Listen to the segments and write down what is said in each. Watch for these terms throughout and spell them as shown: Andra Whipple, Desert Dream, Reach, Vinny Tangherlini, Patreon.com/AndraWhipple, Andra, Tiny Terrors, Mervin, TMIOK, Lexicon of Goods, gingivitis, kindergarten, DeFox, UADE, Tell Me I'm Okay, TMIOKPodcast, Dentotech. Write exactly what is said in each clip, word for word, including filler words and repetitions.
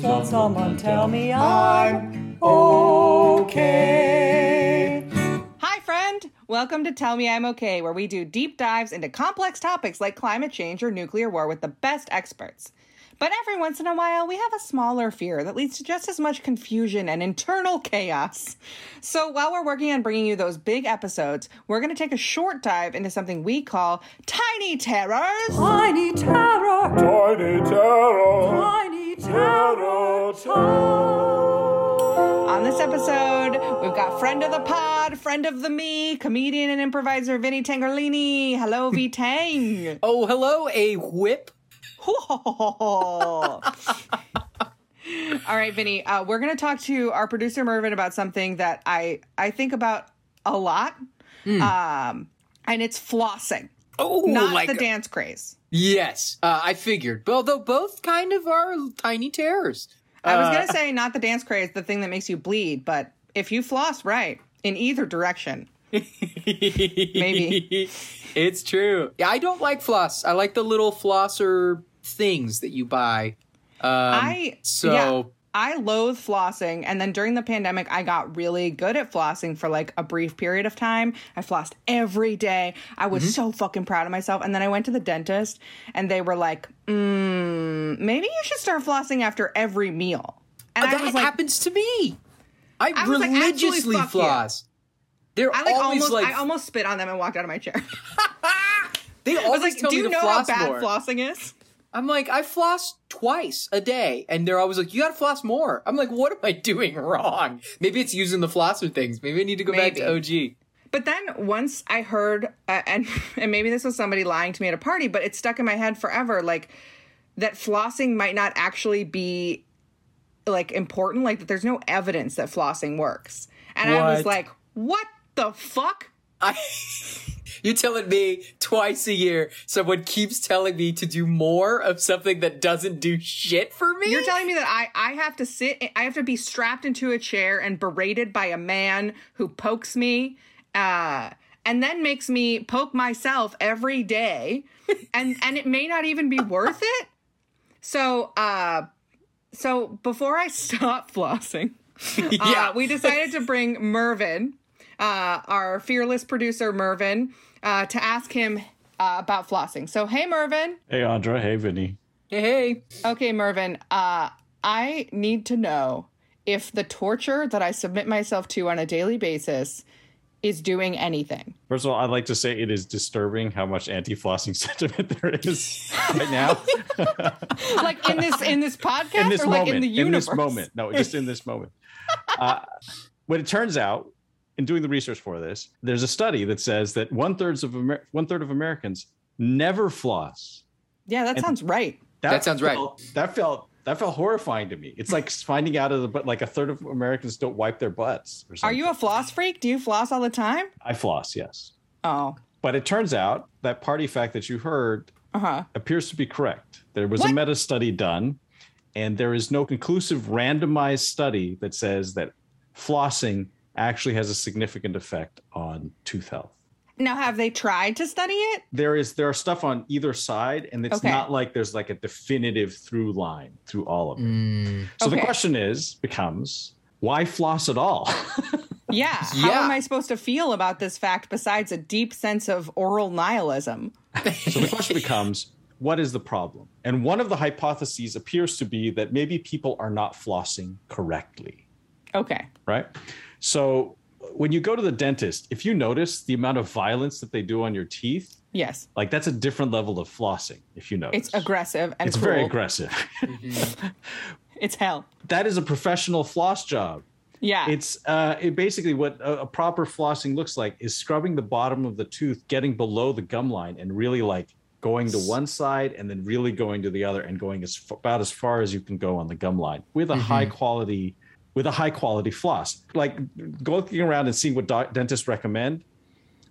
Please won't someone tell me I'm okay. Hi, friend. Welcome to Tell Me I'm Okay, where we do deep dives into complex topics like climate change or nuclear war with the best experts. But every once in a while, we have a smaller fear that leads to just as much confusion and internal chaos. So while we're working on bringing you those big episodes, we're going to take a short dive into something we call Tiny Terrors. Tiny Terror. Tiny Terror. Tiny Terror. On this episode, we've got friend of the pod, friend of the me, comedian and improviser Vinny Tangherlini. Hello, V-Tang. Oh, hello, a whip. All right, Vinny, uh, we're going to talk to our producer, Mervin, about something that I, I think about a lot, mm. um, and it's flossing. Oh, not like the dance craze. Yes, uh, I figured. Although both kind of are tiny terrors. I was going to uh, say not the dance craze, the thing that makes you bleed, but if you floss right in either direction... Maybe. It's true. Yeah, I don't like floss. I like the little flosser things that you buy. Um, I so yeah, I loathe flossing. And then during the pandemic, I got really good at flossing for like a brief period of time. I flossed every day. I was mm-hmm. so fucking proud of myself. And then I went to the dentist and they were like, mm, maybe you should start flossing after every meal. And uh, I that was like, happens to me. I, I religiously like, floss. You. They're I like almost like, I almost spit on them and walked out of my chair. They always like, tell do me you to know floss how bad more. Flossing is? I'm like, I floss twice a day, and they're always like, you gotta floss more. I'm like, what am I doing wrong? Maybe it's using the flosser things. Maybe I need to go maybe. back to O G. But then once I heard, uh, and and maybe this was somebody lying to me at a party, but it stuck in my head forever, like that flossing might not actually be like important, like that there's no evidence that flossing works. And what? I was like, what? The fuck? I, you're telling me twice a year someone keeps telling me to do more of something that doesn't do shit for me? You're telling me that I, I have to sit, I have to be strapped into a chair and berated by a man who pokes me uh, and then makes me poke myself every day and, and it may not even be worth it? So, uh, so before I stop flossing, yeah. uh, we decided to bring Mervin... Uh, our fearless producer, Mervin, uh, to ask him uh, about flossing. So, hey, Mervin. Hey, Andra. Hey, Vinny. Hey, hey. Okay, Mervin, uh, I need to know if the torture that I submit myself to on a daily basis is doing anything. First of all, I'd like to say it is disturbing how much anti-flossing sentiment there is right now. Like in this in this podcast in this or moment, like in the universe? In this moment. No, just in this moment. Uh, when it turns out, in doing the research for this, there's a study that says that one third of Amer- one third of Americans never floss. Yeah, that and sounds right. That, that sounds felt, right. That felt that felt horrifying to me. It's like finding out of the but like a third of Americans don't wipe their butts. Or something. Are you a floss freak? Do you floss all the time? I floss, yes. Oh, but it turns out that party fact that you heard uh-huh. appears to be correct. There was what? a meta study done, and there is no conclusive randomized study that says that flossing actually has a significant effect on tooth health. Now, have they tried to study it? There is there are stuff on either side, and it's okay. not like there's like a definitive through line through all of it. Mm. So okay. the question is, becomes, why floss at all? yeah. How yeah. am I supposed to feel about this fact besides a deep sense of oral nihilism? So the question becomes, what is the problem? And one of the hypotheses appears to be that maybe people are not flossing correctly. Okay. Right? So when you go to the dentist, if you notice the amount of violence that they do on your teeth, yes, like that's a different level of flossing, if you notice. It's aggressive and It's cruel. very aggressive. Mm-hmm. It's hell. That is a professional floss job. Yeah. It's uh, it basically what a, a proper flossing looks like is scrubbing the bottom of the tooth, getting below the gum line and really like going to one side and then really going to the other and going as f- about as far as you can go on the gum line with a mm-hmm. high quality with a high quality floss. Like looking around and seeing what doc- dentists recommend,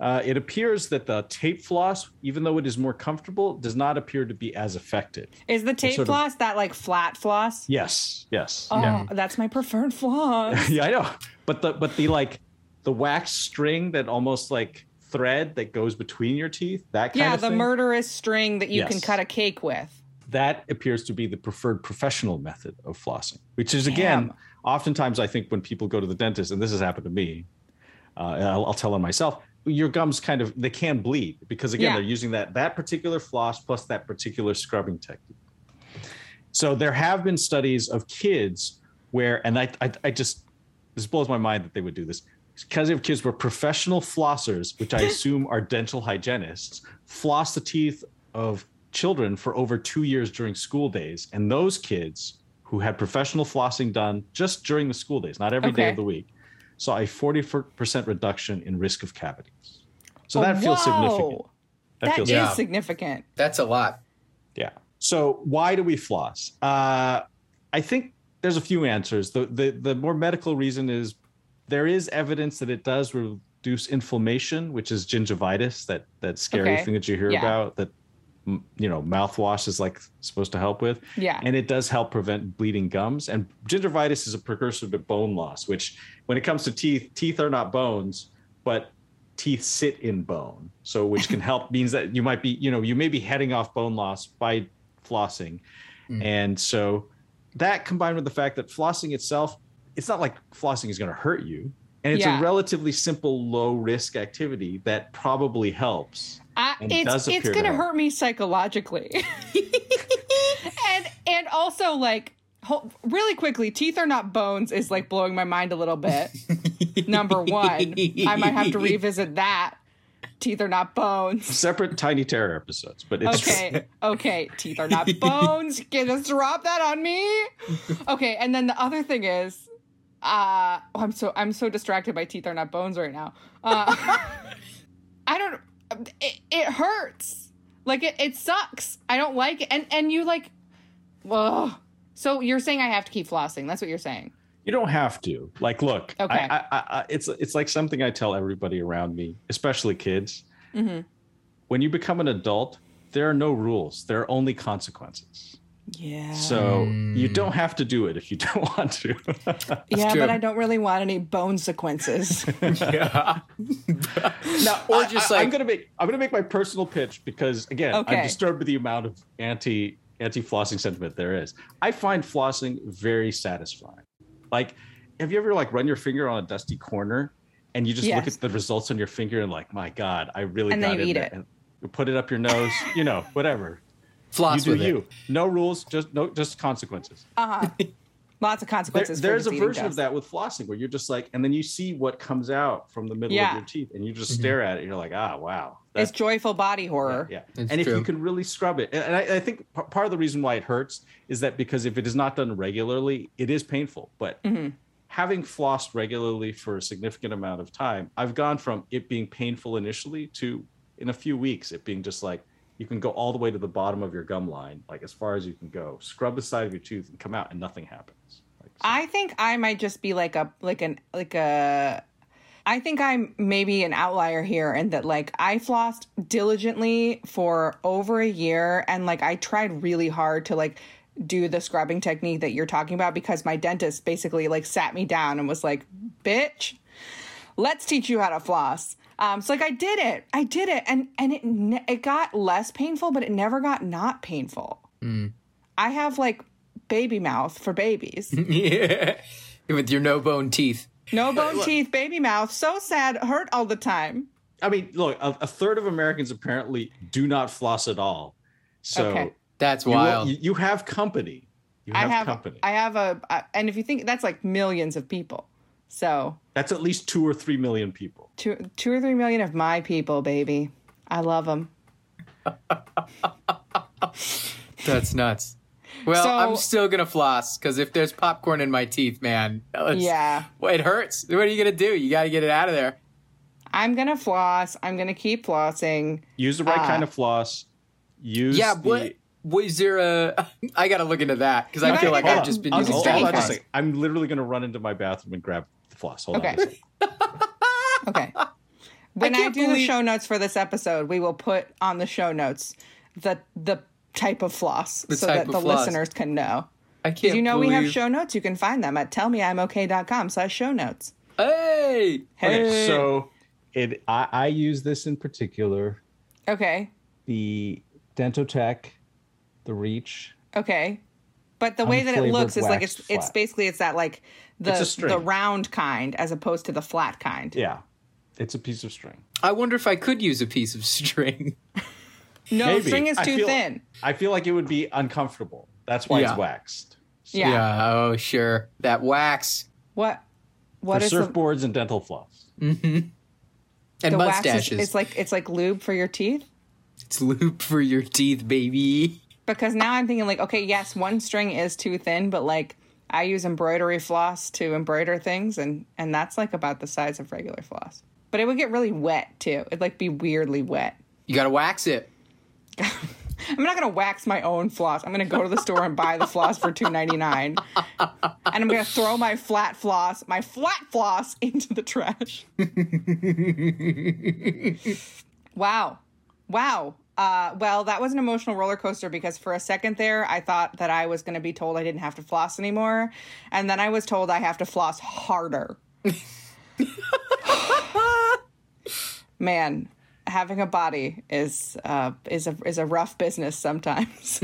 uh, it appears that the tape floss, even though it is more comfortable, does not appear to be as effective. Is the tape floss of, that like flat floss? Yes, yes. Oh, yeah. That's my preferred floss. Yeah, I know. But the but the like the wax string that almost like thread that goes between your teeth, that kind yeah, of thing. Yeah, the murderous string that you yes. can cut a cake with. that appears to be the preferred professional method of flossing, which is, again, Damn. oftentimes I think when people go to the dentist, and this has happened to me, uh, and I'll, I'll tell on myself, your gums kind of, they can bleed because, again, yeah. they're using that, that particular floss plus that particular scrubbing technique. So there have been studies of kids where, and I, I, I just, this blows my mind that they would do this, because if kids were professional flossers, which I assume are dental hygienists, floss the teeth of children for over two years during school days. And those kids who had professional flossing done just during the school days, not every okay. day of the week, saw a forty percent reduction in risk of cavities. So oh, that feels whoa. significant. That, that feels is significant. significant. That's a lot. Yeah. So why do we floss? Uh, I think there's a few answers. The, the, the more medical reason is there is evidence that it does reduce inflammation, which is gingivitis, that, that scary okay. thing that you hear yeah. about, that, you know, mouthwash is like supposed to help with. Yeah. And it does help prevent bleeding gums. And gingivitis is a precursor to bone loss, which when it comes to teeth, teeth are not bones, but teeth sit in bone. So which can help means that you might be, you know, you may be heading off bone loss by flossing. Mm. And so that combined with the fact that flossing itself, it's not like flossing is going to hurt you. And it's yeah. a relatively simple, low risk activity that probably helps. I, it's it's going to hurt me psychologically. and and also, like, ho- really quickly, teeth are not bones is like blowing my mind a little bit. Number one, I might have to revisit that. Teeth are not bones. Separate Tiny Terror episodes, but it's okay. Okay, teeth are not bones. You can just drop that on me. Okay, and then the other thing is, uh, oh, I'm so I'm so distracted by teeth are not bones right now. Uh, I don't. It, it hurts. Like it, it sucks. I don't like it. And and you like, well. So you're saying I have to keep flossing? That's what you're saying. You don't have to. Like, look, okay. I, I, I, it's it's like something I tell everybody around me, especially kids. Mm-hmm. When you become an adult, there are no rules. There are only consequences. Yeah. So mm. you don't have to do it if you don't want to. yeah, true. But I don't really want any bone sequences. yeah. no, or just I, I, like I'm gonna make I'm gonna make my personal pitch because again, okay. I'm disturbed by the amount of anti anti flossing sentiment there is. I find flossing very satisfying. Like, have you ever like run your finger on a dusty corner and you just yes. look at the results on your finger and like, my God, I really and got then you in eat there. It. And you put it up your nose, you know, whatever. Floss you do with you. It. No rules, just no, just consequences. Uh huh. Lots of consequences. There, for there's a version dust. of that with flossing where you're just like, and then you see what comes out from the middle yeah. of your teeth and you just mm-hmm. stare at it. And you're like, ah, wow. That's, it's joyful body horror. Yeah. yeah. And true. If you can really scrub it. And I, I think p- part of the reason why it hurts is that because if it is not done regularly, it is painful. But mm-hmm. having flossed regularly for a significant amount of time, I've gone from it being painful initially to in a few weeks, it being just like, you can go all the way to the bottom of your gum line, like as far as you can go, scrub the side of your tooth and come out and nothing happens. Like, so. I think I might just be like a, like an, like a, I think I'm maybe an outlier here in that like I flossed diligently for over a year and like I tried really hard to like do the scrubbing technique that you're talking about because my dentist basically like sat me down and was like, bitch, let's teach you how to floss. Um, so like I did it, I did it, and and it ne- it got less painful, but it never got not painful. Mm. I have like baby mouth for babies. yeah, with your no bone teeth. No bone look, teeth, baby mouth. So sad, hurt all the time. I mean, look, a, a third of Americans apparently do not floss at all. So okay. that's wild. You, you have company. You have, I have company. I have a, uh, and if you think that's like millions of people. So that's at least two or three million people. Two, two or three million of my people, baby. I love them. That's nuts. Well, so, I'm still gonna floss because if there's popcorn in my teeth, man, yeah, well, it hurts. What are you gonna do? You gotta get it out of there. I'm gonna floss. I'm gonna keep flossing. Use the right uh, kind of floss. Use yeah. The- what? Was there a? I gotta look into that because I feel like I've just been using floss. I'm literally gonna run into my bathroom and grab the floss. Hold okay. on. okay. When I, I do believe... the show notes for this episode, we will put on the show notes the the type of floss the so that the floss. listeners can know. I can't. Did you know believe... we have show notes? You can find them at tell me I'm okay dot com slash show notes. Hey. Hey. Okay, so it. I, I use this in particular. Okay. The Dentotech. the Reach. Okay. But the way that it looks is like it's flat. It's basically it's that like the the round kind as opposed to the flat kind. Yeah. It's a piece of string. I wonder if I could use a piece of string. No, maybe. String is too I feel, thin. I feel like it would be uncomfortable. That's why yeah. it's waxed. So. Yeah. yeah. Oh, sure. That wax. What? What for is surfboards the... and dental floss. Mm-hmm. And the mustaches. Is, it's like it's like lube for your teeth. It's lube for your teeth, baby. Because now I'm thinking like, okay, yes, one string is too thin, but like I use embroidery floss to embroider things, and and that's like about the size of regular floss. But it would get really wet too. It'd like be weirdly wet. You gotta wax it. I'm not gonna wax my own floss. I'm gonna go to the store and buy the floss for two dollars and ninety-nine cents, and I'm gonna throw my flat floss, my flat floss, into the trash. Wow, wow. Uh, well, that was an emotional roller coaster because for a second there, I thought that I was gonna be told I didn't have to floss anymore, and then I was told I have to floss harder. Man. Having a body is uh, is a is a rough business sometimes.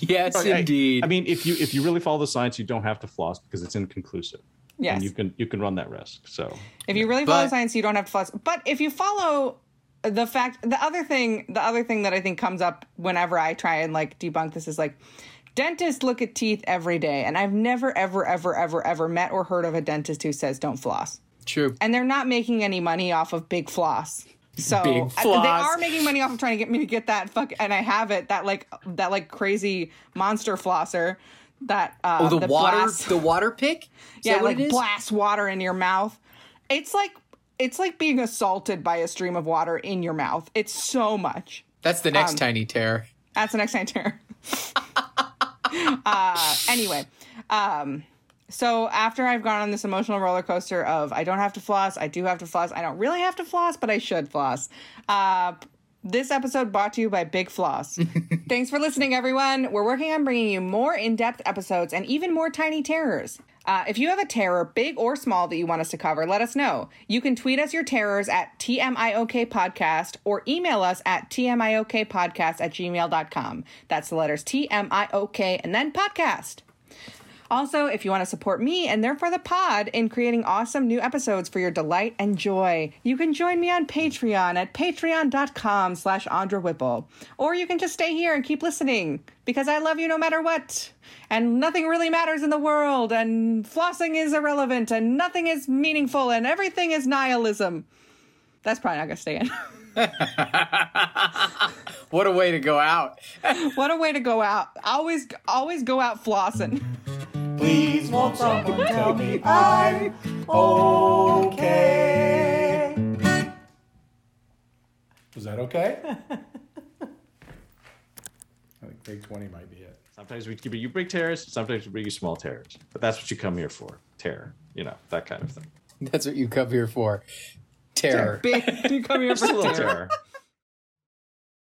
Yes, okay. Indeed. I mean, if you if you really follow the science, you don't have to floss because it's inconclusive. Yes, and you can you can run that risk. So if yeah. you really follow but, science, you don't have to floss. But if you follow the fact, the other thing, the other thing that I think comes up whenever I try and like debunk this is like dentists look at teeth every day, and I've never ever ever ever ever met or heard of a dentist who says don't floss. True, and they're not making any money off of big floss. So I, they are making money off of trying to get me to get that fuck, and I have it that like that like crazy monster flosser that uh, oh the, the water blast, the water pick is yeah like blast water in your mouth. It's like it's like being assaulted by a stream of water in your mouth. It's so much. That's the next um, Tiny Terror. That's the next Tiny Terror. uh, anyway, um, so after I've gone on this emotional roller coaster of I don't have to floss, I do have to floss, I don't really have to floss, but I should floss. Uh, this episode brought to you by Big Floss. Thanks for listening, everyone. We're working on bringing you more in-depth episodes and even more Tiny Terrors. Uh, if you have a terror, big or small, that you want us to cover, let us know. You can tweet us your terrors at T M I O K Podcast or email us at T M I O K podcast at gmail dot com. That's the letters T M I O K and then podcast. Also, if you want to support me and therefore the pod in creating awesome new episodes for your delight and joy, you can join me on Patreon at patreon dot com slash Andra Whipple. Or you can just stay here and keep listening because I love you no matter what. And nothing really matters in the world. And flossing is irrelevant and nothing is meaningful and everything is nihilism. That's probably not going to stay in. What a way to go out. What a way to go out. Always, always go out flossing. Please won't someone tell me I'm okay. Was that okay? I think Big twenty might be it. Sometimes we give you big terrors, sometimes we bring you small terrors. But that's what you come here for. Terror. You know, that kind of thing. That's what you come here for. Terror. Big, you come here for terror.